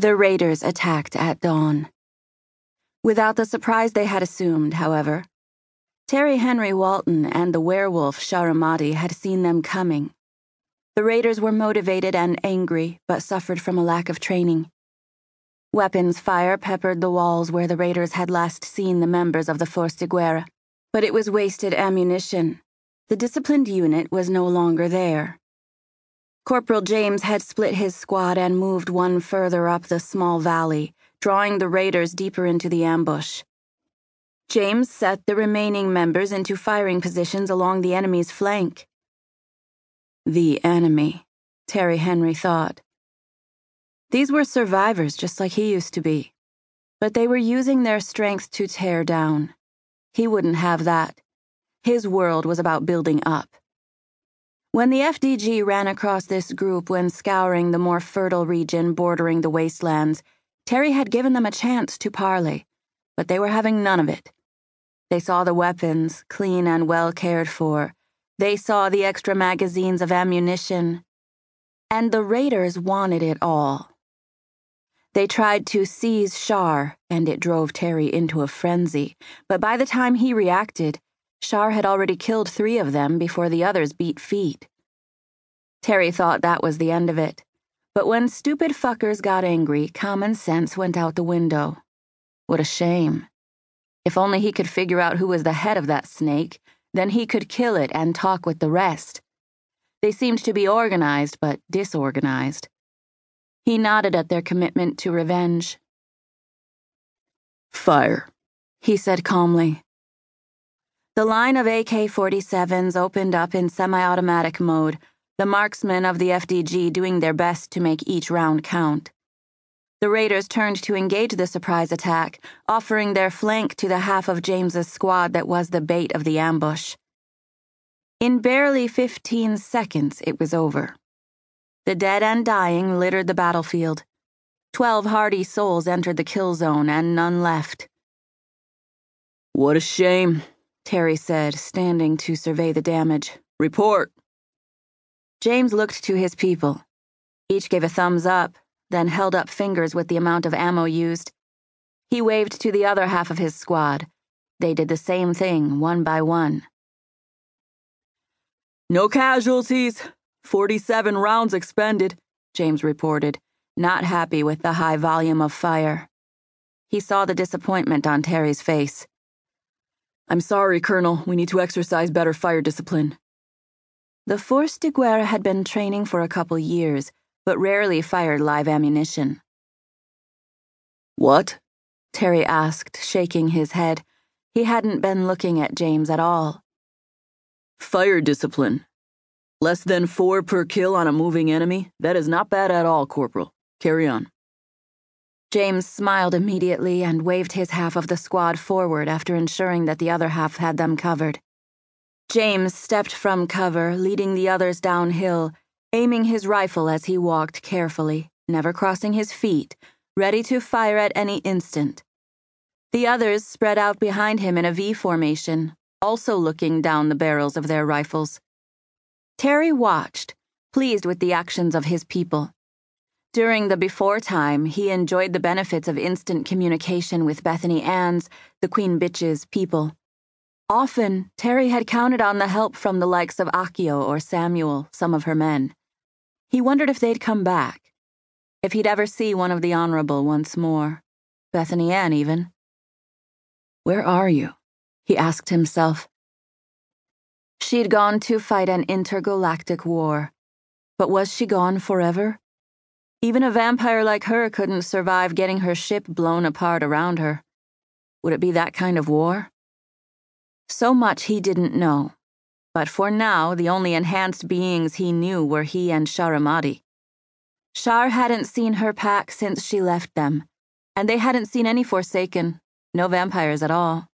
The raiders attacked at dawn. Without the surprise they had assumed, however. Terry Henry Walton and the werewolf Sharamadi had seen them coming. The raiders were motivated and angry, but suffered from a lack of training. Weapons fire peppered the walls where the raiders had last seen the members of the Force de Guerre, but it was wasted ammunition. The disciplined unit was no longer there. Corporal James had split his squad and moved one further up the small valley, drawing the raiders deeper into the ambush. James set the remaining members into firing positions along the enemy's flank. The enemy, Terry Henry thought. These were survivors just like he used to be, but they were using their strength to tear down. He wouldn't have that. His world was about building up. When the FDG ran across this group when scouring the more fertile region bordering the Wastelands, Terry had given them a chance to parley, but they were having none of it. They saw the weapons, clean and well cared for. They saw the extra magazines of ammunition. And the raiders wanted it all. They tried to seize Char, and it drove Terry into a frenzy. But by the time he reacted, Char had already killed 3 of them before the others beat feet. Terry thought that was the end of it. But when stupid fuckers got angry, common sense went out the window. What a shame. If only he could figure out who was the head of that snake, then he could kill it and talk with the rest. They seemed to be organized, but disorganized. He nodded at their commitment to revenge. "Fire," he said calmly. The line of AK-47s opened up in semi-automatic mode, the marksmen of the FDG doing their best to make each round count. The raiders turned to engage the surprise attack, offering their flank to the half of James's squad that was the bait of the ambush. In barely 15 seconds, it was over. The dead and dying littered the battlefield. 12 hardy souls entered the kill zone and none left. "What a shame," Terry said, standing to survey the damage. "Report." James looked to his people. Each gave a thumbs up, then held up fingers with the amount of ammo used. He waved to the other half of his squad. They did the same thing, one by one. "No casualties. 47 rounds expended," James reported, not happy with the high volume of fire. He saw the disappointment on Terry's face. "I'm sorry, Colonel. We need to exercise better fire discipline." The Force de Guerre had been training for a couple years, but rarely fired live ammunition. "What?" Terry asked, shaking his head. He hadn't been looking at James at all. "Fire discipline. Less than 4 per kill on a moving enemy? That is not bad at all, Corporal. Carry on." James smiled immediately and waved his half of the squad forward after ensuring that the other half had them covered. James stepped from cover, leading the others downhill, aiming his rifle as he walked carefully, never crossing his feet, ready to fire at any instant. The others spread out behind him in a V formation, also looking down the barrels of their rifles. Terry watched, pleased with the actions of his people. During the before time, he enjoyed the benefits of instant communication with Bethany Anne's, the Queen Bitch's, people. Often, Terry had counted on the help from the likes of Akio or Samuel, some of her men. He wondered if they'd come back, if he'd ever see one of the Honorable once more, Bethany Anne even. "Where are you?" he asked himself. She'd gone to fight an intergalactic war. But was she gone forever? Even a vampire like her couldn't survive getting her ship blown apart around her. Would it be that kind of war? So much he didn't know. But for now, the only enhanced beings he knew were he and Sharamadi. Char hadn't seen her pack since she left them, and they hadn't seen any Forsaken, no vampires at all.